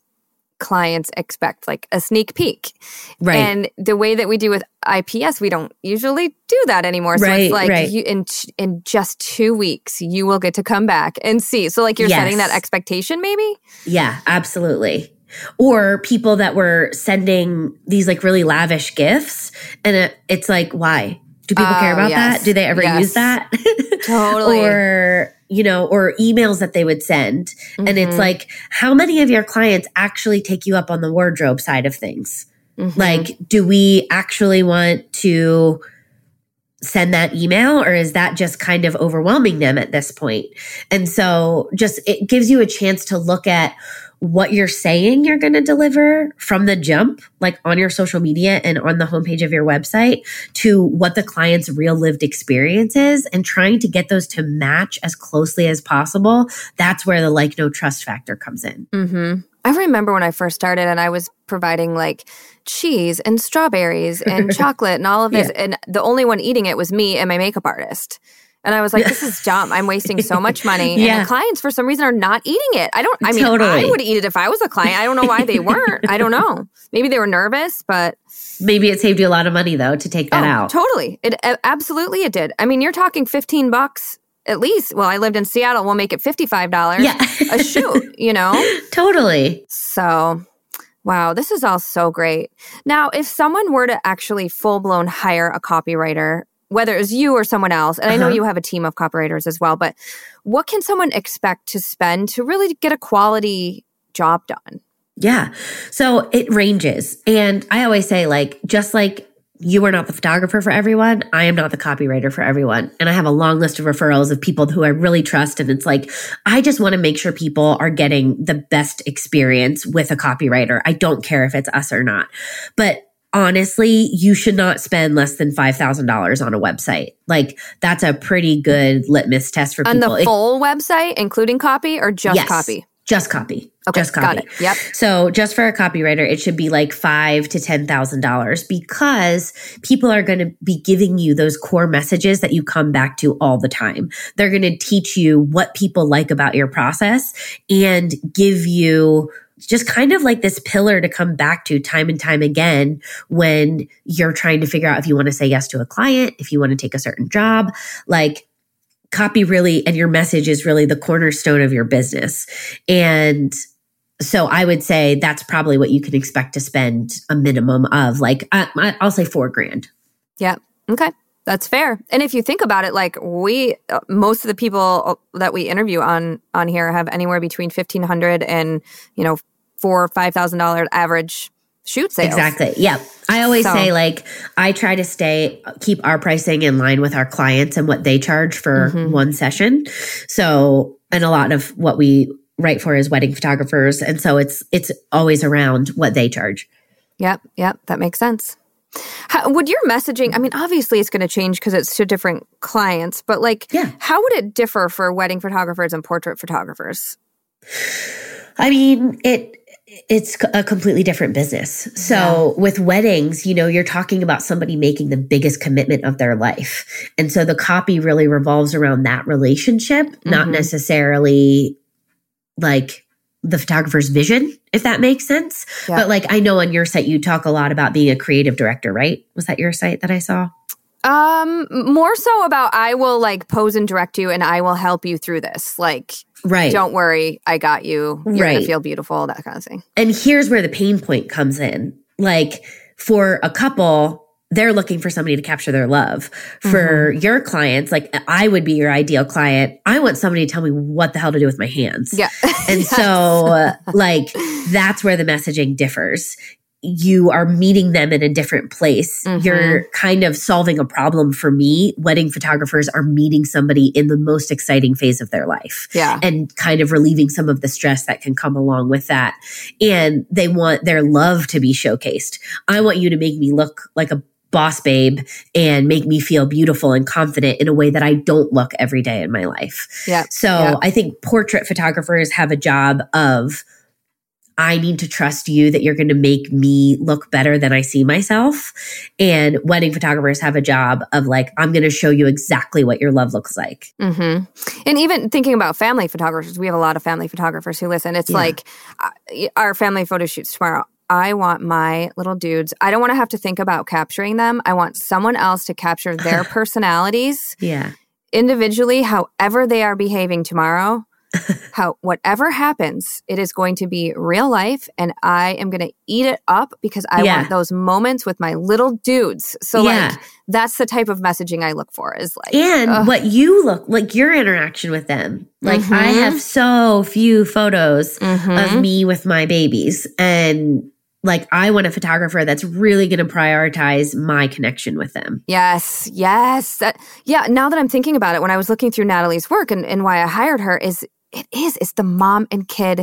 clients expect like a sneak peek. Right. And the way that we do with I P S, we don't usually do that anymore. So right, it's like right. you, in in just two weeks, you will get to come back and see. So like you're yes. setting that expectation maybe? Yeah, absolutely. Or people that were sending these like really lavish gifts and it, it's like, why? Do people oh, care about yes. that? Do they ever yes. use that? Totally. Or, you know, or emails that they would send. Mm-hmm. And it's like, how many of your clients actually take you up on the wardrobe side of things? Mm-hmm. Like, do we actually want to send that email or is that just kind of overwhelming them at this point? And so just, it gives you a chance to look at what you're saying you're going to deliver from the jump, like on your social media and on the homepage of your website, to what the client's real lived experience is and trying to get those to match as closely as possible. That's where the like, no trust factor comes in. Mm-hmm. I remember when I first started and I was providing like cheese and strawberries and chocolate and all of this. Yeah. And the only one eating it was me and my makeup artist. And I was like, this is dumb. I'm wasting so much money. yeah. And the clients, for some reason, are not eating it. I don't, I mean, totally. I would eat it if I was a client. I don't know why they weren't. I don't know. Maybe they were nervous, but. Maybe it saved you a lot of money, though, to take that oh, out. Totally. It absolutely it did. I mean, you're talking fifteen bucks at least. Well, I lived in Seattle. We'll make it fifty-five dollars yeah. a shoot, you know? Totally. So, wow, this is all so great. Now, if someone were to actually full-blown hire a copywriter, whether it's you or someone else, and I know uh-huh. you have a team of copywriters as well, but what can someone expect to spend to really get a quality job done? Yeah. So it ranges. And I always say, like, just like you are not the photographer for everyone. I am not the copywriter for everyone. And I have a long list of referrals of people who I really trust. And it's like, I just want to make sure people are getting the best experience with a copywriter. I don't care if it's us or not. But honestly, you should not spend less than five thousand dollars on a website. Like, that's a pretty good litmus test for people. On the full website, including copy or just yes. copy? Just copy. Okay, just copy. Got it. Yep. So just for a copywriter, it should be like five to ten thousand dollars because people are going to be giving you those core messages that you come back to all the time. They're going to teach you what people like about your process and give you just kind of like this pillar to come back to time and time again when you're trying to figure out if you want to say yes to a client, if you want to take a certain job, like. Copy really, and your message is really the cornerstone of your business. And so I would say that's probably what you can expect to spend a minimum of, like, I, I'll say four grand. Yeah. Okay. That's fair. And if you think about it, like we, most of the people that we interview on, on here have anywhere between fifteen hundred and, you know, four or five thousand dollars average shoot sales. Exactly. Yeah. I always so. say like, I try to stay, keep our pricing in line with our clients and what they charge for mm-hmm. one session. So, and a lot of what we write for is wedding photographers. And so it's, it's always around what they charge. Yep. Yep. That makes sense. How, would your messaging, I mean, obviously it's going to change because it's to different clients, but like, yeah. how would it differ for wedding photographers and portrait photographers? I mean, it, It's a completely different business. So yeah. with weddings, you know, you're talking about somebody making the biggest commitment of their life. And so the copy really revolves around that relationship, mm-hmm. not necessarily like the photographer's vision, if that makes sense. Yeah. But like, I know on your site, you talk a lot about being a creative director, right? Was that your site that I saw? Um, more so about I will like pose and direct you and I will help you through this. Like, right. don't worry, I got you. You're right. going to feel beautiful, that kind of thing. And here's where the pain point comes in. Like for a couple, they're looking for somebody to capture their love. For mm-hmm. your clients, like I would be your ideal client. I want somebody to tell me what the hell to do with my hands. Yeah. And yes. so uh, like that's where the messaging differs. You are meeting them in a different place. Mm-hmm. You're kind of solving a problem for me. Wedding photographers are meeting somebody in the most exciting phase of their life yeah. and kind of relieving some of the stress that can come along with that. And they want their love to be showcased. I want you to make me look like a boss babe and make me feel beautiful and confident in a way that I don't look every day in my life. Yeah. So yeah. I think portrait photographers have a job of I need to trust you that you're going to make me look better than I see myself. And wedding photographers have a job of like, I'm going to show you exactly what your love looks like. Mm-hmm. And even thinking about family photographers, we have a lot of family photographers who listen. It's yeah. like our family photo shoots tomorrow. I want my little dudes. I don't want to have to think about capturing them. I want someone else to capture their personalities yeah. individually, however they are behaving tomorrow. How whatever happens, it is going to be real life and I am going to eat it up because I yeah. want those moments with my little dudes. So yeah. like that's the type of messaging I look for is like. And ugh. What you look like your interaction with them. Like mm-hmm. I have so few photos mm-hmm. of me with my babies and like I want a photographer that's really going to prioritize my connection with them. Yes, yes. That, yeah, now that I'm thinking about it, when I was looking through Natalie's work and, and why I hired her is It is. It's the mom and kid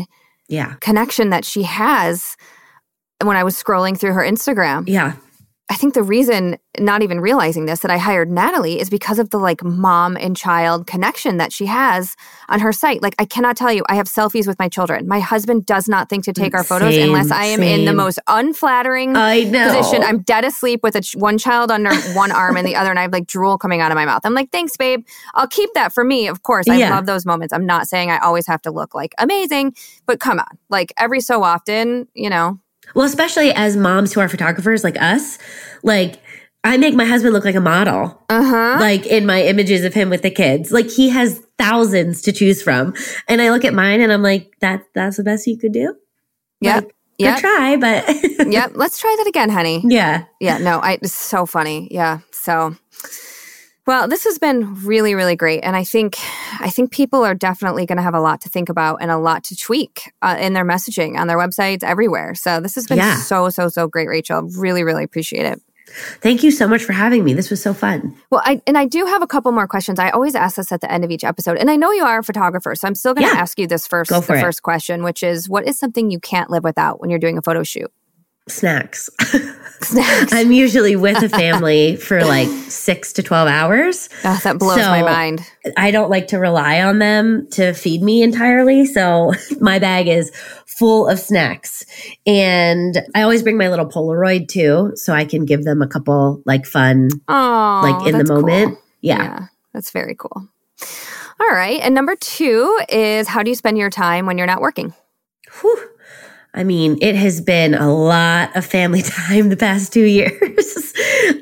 yeah. connection that she has when I was scrolling through her Instagram. Yeah. I think the reason, not even realizing this, that I hired Natalie is because of the like mom and child connection that she has on her site. Like I cannot tell you, I have selfies with my children. My husband does not think to take our same, photos unless I am same. in the most unflattering I know. position. I'm dead asleep with a ch- one child under one arm and the other, and I have like drool coming out of my mouth. I'm like, thanks, babe. I'll keep that for me. Of course, I yeah. love those moments. I'm not saying I always have to look like amazing, but come on. Like every so often, you know. Well, especially as moms who are photographers like us, like I make my husband look like a model, uh-huh. like in my images of him with the kids. Like he has thousands to choose from. And I look at mine and I'm like, that that's the best you could do? Yep. Like, yep. Good try, but. Yep. Let's try that again, honey. Yeah. Yeah. No, I, it's so funny. Yeah. So, well, this has been really, really great. And I think I think people are definitely going to have a lot to think about and a lot to tweak uh, in their messaging, on their websites, everywhere. So this has been yeah. so, so, so great, Rachel. Really, really appreciate it. Thank you so much for having me. This was so fun. Well, I and I do have a couple more questions. I always ask this at the end of each episode. And I know you are a photographer, so I'm still going to yeah. ask you this first, the it. first question, which is, what is something you can't live without when you're doing a photo shoot? Snacks. Snacks. I'm usually with a family for like six to twelve hours. Oh, that blows so my mind. I don't like to rely on them to feed me entirely. So my bag is full of snacks. And I always bring my little Polaroid too, so I can give them a couple like fun, oh, like in the moment. Cool. Yeah. yeah. That's very cool. All right. And number two is, how do you spend your time when you're not working? Whew. I mean, it has been a lot of family time the past two years.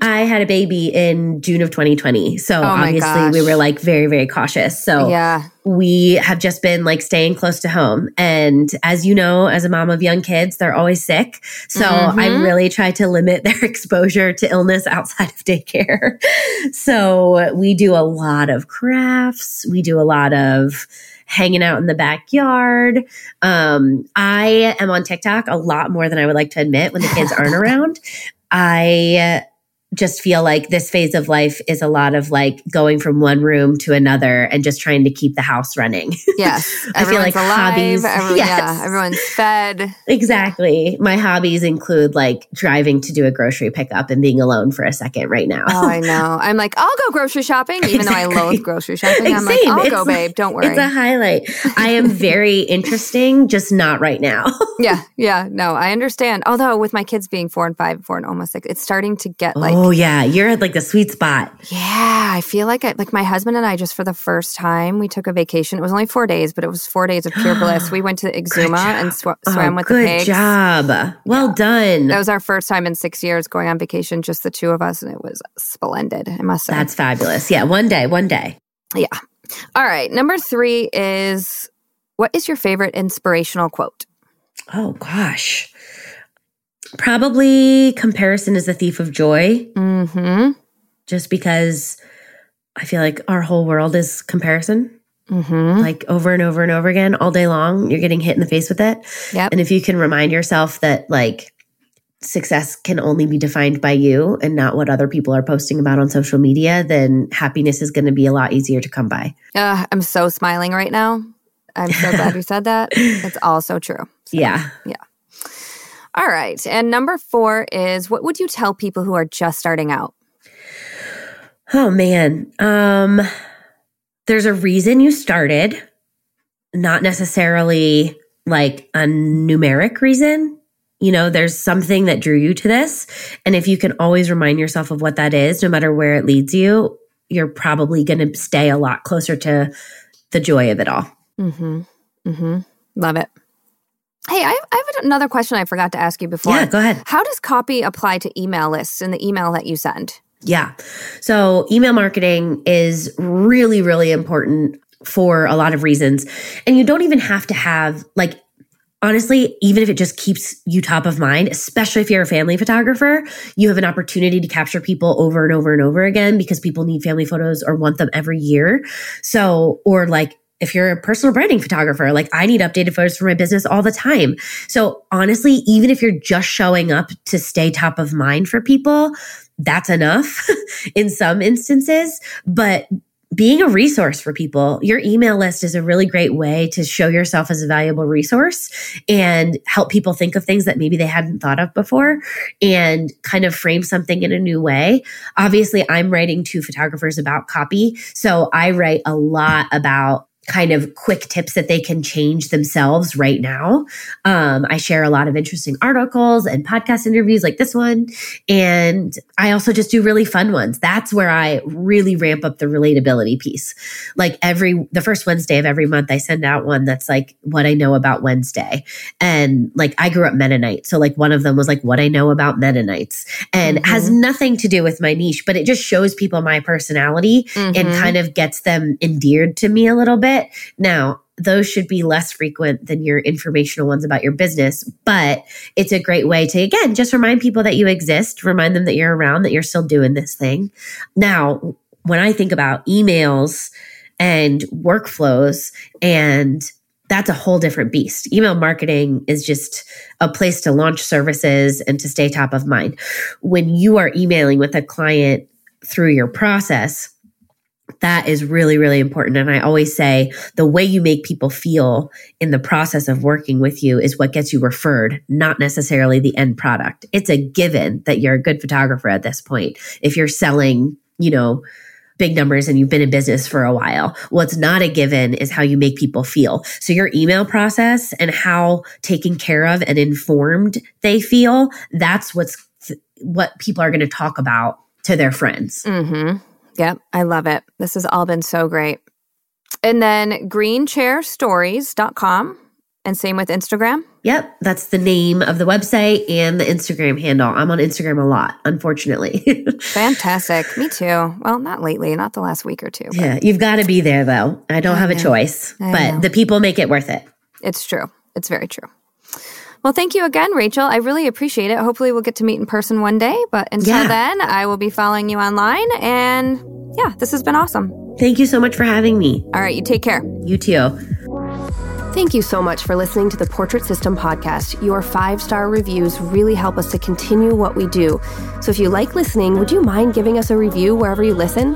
I had a baby in June of twenty twenty. So oh obviously gosh. we were like very, very cautious. So yeah. we have just been like staying close to home. And as you know, as a mom of young kids, they're always sick. So mm-hmm. I really try to limit their exposure to illness outside of daycare. So we do a lot of crafts. We do a lot of hanging out in the backyard. Um, I am on TikTok a lot more than I would like to admit when the kids aren't around. I just feel like this phase of life is a lot of like going from one room to another and just trying to keep the house running. Yes. I feel like alive, hobbies. Everyone, yes. Yeah, everyone's fed. Exactly. My hobbies include like driving to do a grocery pickup and being alone for a second right now. Oh, I know. I'm like, I'll go grocery shopping, even exactly. though I loathe grocery shopping. I'm Same. like, I'll it's, go, babe. Don't worry. It's a highlight. I am very interesting, just not right now. Yeah. Yeah. No, I understand. Although with my kids being four and five, four and almost six, it's starting to get like, oh, yeah. You're at like the sweet spot. Yeah. I feel like I, like my husband and I just for the first time, we took a vacation. It was only four days, but it was four days of pure bliss. We went to Exuma and sw- swam oh, with the pigs. Good job. Well yeah. done. That was our first time in six years going on vacation, just the two of us. And it was splendid. I must say. That's fabulous. Yeah. One day, one day. Yeah. All right. Number three is, what is your favorite inspirational quote? Oh, gosh. Probably comparison is the thief of joy. Mm-hmm. Just because I feel like our whole world is comparison. Mm-hmm. Like over and over and over again, all day long, you're getting hit in the face with it. Yep. And if you can remind yourself that like success can only be defined by you and not what other people are posting about on social media, then happiness is going to be a lot easier to come by. Uh, I'm so smiling right now. I'm so glad you said that. It's all so true. So, yeah. Yeah. All right. And number four is, what would you tell people who are just starting out? Oh, man. Um, there's a reason you started, not necessarily like a numeric reason. You know, there's something that drew you to this. And if you can always remind yourself of what that is, no matter where it leads you, you're probably going to stay a lot closer to the joy of it all. Mm-hmm. Mm-hmm. Love it. Hey, I have another question I forgot to ask you before. Yeah, go ahead. How does copy apply to email lists and the email that you send? Yeah. So email marketing is really, really important for a lot of reasons. And you don't even have to have, like, honestly, even if it just keeps you top of mind, especially if you're a family photographer, you have an opportunity to capture people over and over and over again because people need family photos or want them every year. So, or like, if you're a personal branding photographer, like I need updated photos for my business all the time. So honestly, even if you're just showing up to stay top of mind for people, that's enough in some instances. But being a resource for people, your email list is a really great way to show yourself as a valuable resource and help people think of things that maybe they hadn't thought of before and kind of frame something in a new way. Obviously, I'm writing to photographers about copy. So I write a lot about kind of quick tips that they can change themselves right now. Um, I share a lot of interesting articles and podcast interviews like this one. And I also just do really fun ones. That's where I really ramp up the relatability piece. Like every, the first Wednesday of every month, I send out one that's like what I know about Wednesday. And like I grew up Mennonite. So like one of them was like what I know about Mennonites and mm-hmm. has nothing to do with my niche, but it just shows people my personality mm-hmm. and kind of gets them endeared to me a little bit. Now, those should be less frequent than your informational ones about your business, but it's a great way to, again, just remind people that you exist, remind them that you're around, that you're still doing this thing. Now, when I think about emails and workflows and that's a whole different beast. Email marketing is just a place to launch services and to stay top of mind. When you are emailing with a client through your process, that is really, really important. And I always say the way you make people feel in the process of working with you is what gets you referred, not necessarily the end product. It's a given that you're a good photographer at this point. If you're selling, you know, big numbers and you've been in business for a while, what's not a given is how you make people feel. So your email process and how taken care of and informed they feel, that's what's th- what people are going to talk about to their friends. Mm-hmm. Yep, I love it. This has all been so great. And then green chair stories dot com and same with Instagram? Yep, that's the name of the website and the Instagram handle. I'm on Instagram a lot, unfortunately. Fantastic. Me too. Well, not lately, not the last week or two. But. Yeah, you've got to be there though. I don't I have know. a choice, I but know. The people make it worth it. It's true. It's very true. Well, thank you again, Rachel. I really appreciate it. Hopefully we'll get to meet in person one day. But until yeah. then, I will be following you online. And yeah, this has been awesome. Thank you so much for having me. All right. You take care. You too. Thank you so much for listening to the Portrait System podcast. Your five-star reviews really help us to continue what we do. So if you like listening, would you mind giving us a review wherever you listen?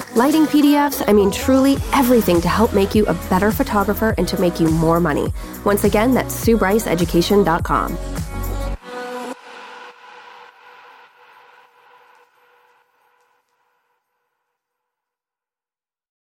lighting P D Fs, I mean, truly everything to help make you a better photographer and to make you more money. Once again, that's Sue Bryce Education dot com.